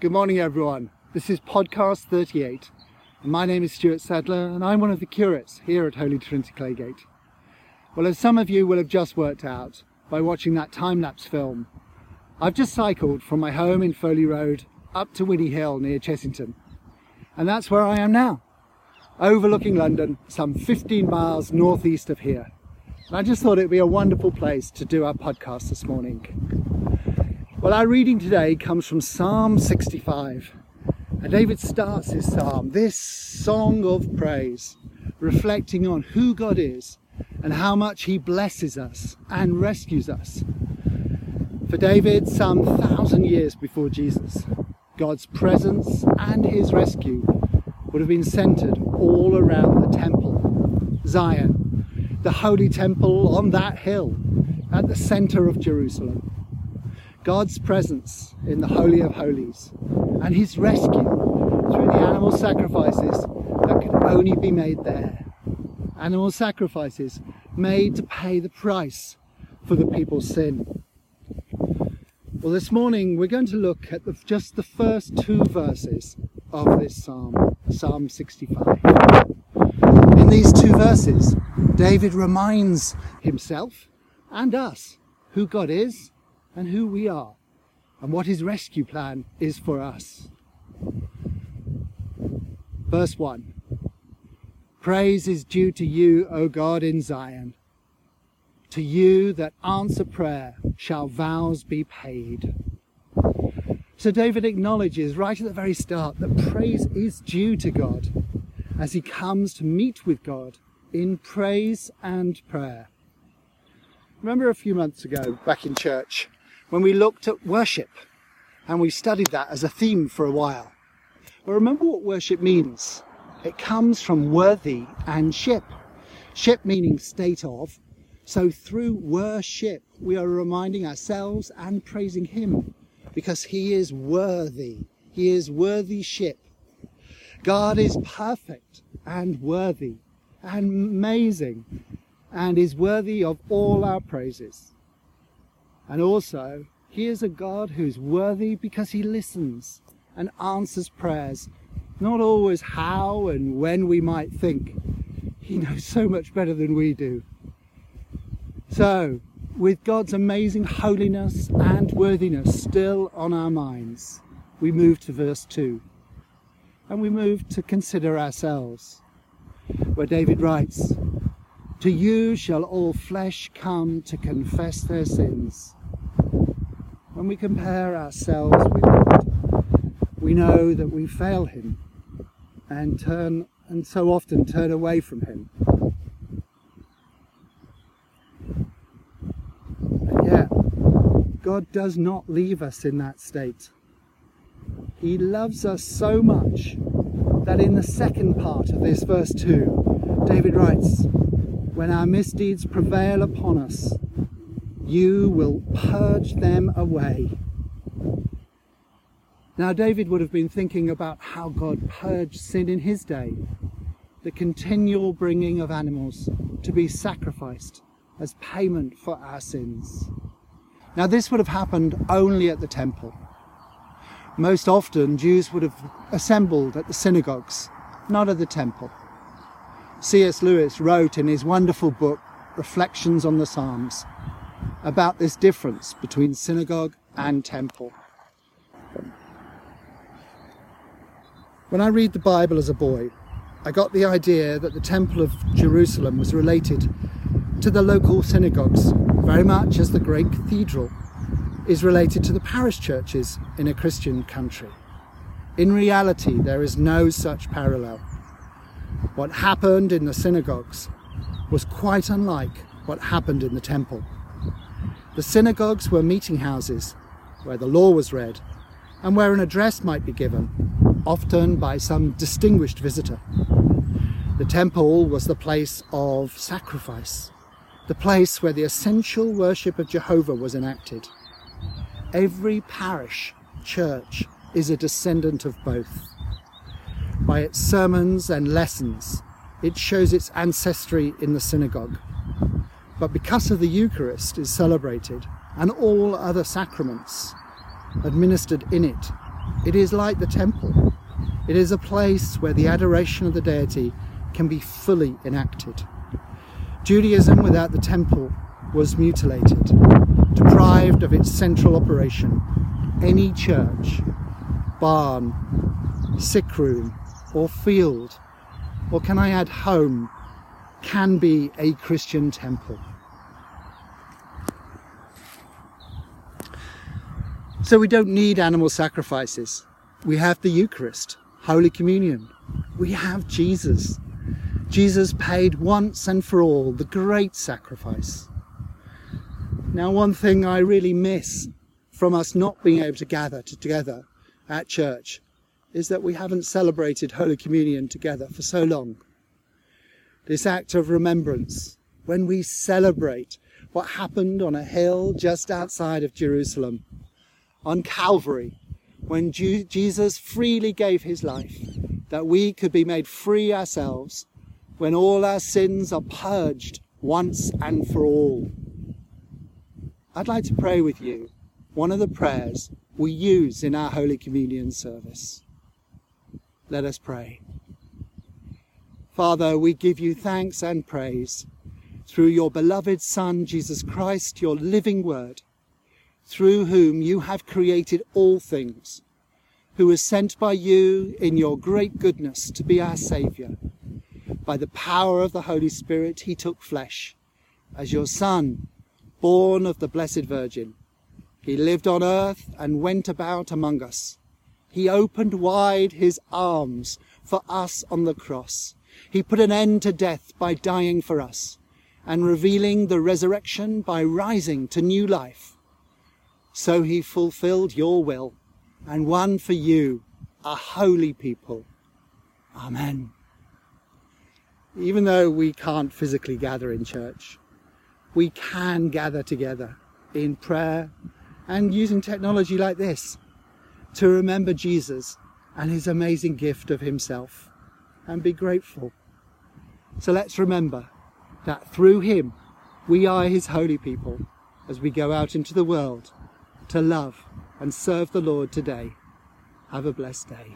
Good morning, everyone. This is podcast 38. My name is Stuart Sadler, and I'm one of the curates here at Holy Trinity Claygate. Well, as some of you will have just worked out by watching that time-lapse film, I've just cycled from my home in Foley Road up to Winnie Hill near Chessington. And that's where I am now, overlooking London, some 15 miles northeast of here. And I just thought it'd be a wonderful place to do our podcast this morning. Well, our reading today comes from Psalm 65. And David starts his psalm, this song of praise, reflecting on who God is and how much he blesses us and rescues us. For David, some 1,000 years before Jesus, God's presence and his rescue would have been centered all around the temple, Zion, the Holy Temple on that hill at the centre of Jerusalem. God's presence in the Holy of Holies and his rescue through the animal sacrifices that could only be made there. Animal sacrifices made to pay the price for the people's sin. Well, this morning we're going to look at just the first two verses of this psalm, Psalm 65. In these two verses, David reminds himself and us who God is and who we are and what his rescue plan is for us. Verse 1. Praise is due to you, O God in Zion. To you that answer prayer shall vows be paid. So David acknowledges right at the very start that praise is due to God as he comes to meet with God in praise and prayer. Remember a few months ago back in church when we looked at worship and we studied that as a theme for a while. Well, remember what worship means. It comes from worthy and ship. Ship meaning state of. So through worship we are reminding ourselves and praising him because he is worthy. He is worthy ship. God is perfect and worthy and amazing and is worthy of all our praises. And also, he is a God who's worthy because he listens and answers prayers, not always how and when we might think. He knows so much better than we do. So, with God's amazing holiness and worthiness still on our minds, we move to verse 2 and we move to consider ourselves, where David writes, "To you shall all flesh come to confess their sins." When we compare ourselves with God, we know that we fail him and so often turn away from him. And yet, God does not leave us in that state. He loves us so much that in the second part of this verse 2, David writes, "When our misdeeds prevail upon us, you will purge them away." Now David would have been thinking about how God purged sin in his day, the continual bringing of animals to be sacrificed as payment for our sins. Now this would have happened only at the temple. Most often, Jews would have assembled at the synagogues, not at the temple. C.S. Lewis wrote in his wonderful book, Reflections on the Psalms, about this difference between synagogue and temple. When I read the Bible as a boy, I got the idea that the Temple of Jerusalem was related to the local synagogues, very much as the great cathedral is related to the parish churches in a Christian country. In reality, there is no such parallel. What happened in the synagogues was quite unlike what happened in the temple. The synagogues were meeting houses where the law was read and where an address might be given, often by some distinguished visitor. The temple was the place of sacrifice, the place where the essential worship of Jehovah was enacted. Every parish church is a descendant of both. By its sermons and lessons, it shows its ancestry in the synagogue. But because of the Eucharist is celebrated and all other sacraments administered in it, It is like the temple. It is a place where the adoration of the deity can be fully enacted. Judaism without the temple was mutilated, deprived of its central operation. Any church, barn, sick room, or field, or can I add home, can be a Christian temple. So we don't need animal sacrifices. We have the Eucharist, Holy Communion. We have Jesus. Jesus paid once and for all the great sacrifice. Now, one thing I really miss from us not being able to gather together at church is that we haven't celebrated Holy Communion together for so long. This act of remembrance, when we celebrate what happened on a hill just outside of Jerusalem, on Calvary, when Jesus freely gave his life, that we could be made free ourselves, when all our sins are purged once and for all. I'd like to pray with you one of the prayers we use in our Holy Communion service. Let us pray. Father, we give you thanks and praise through your beloved Son, Jesus Christ, your living Word, through whom you have created all things, who was sent by you in your great goodness to be our Saviour. By the power of the Holy Spirit, he took flesh as your Son, born of the Blessed Virgin. He lived on earth and went about among us. He opened wide his arms for us on the cross. He put an end to death by dying for us and revealing the resurrection by rising to new life. So he fulfilled your will and won for you a holy people. Amen. Even though we can't physically gather in church, we can gather together in prayer and using technology like this to remember Jesus and his amazing gift of himself and be grateful. So let's remember that through him we are his holy people as we go out into the world to love and serve the Lord today. Have a blessed day.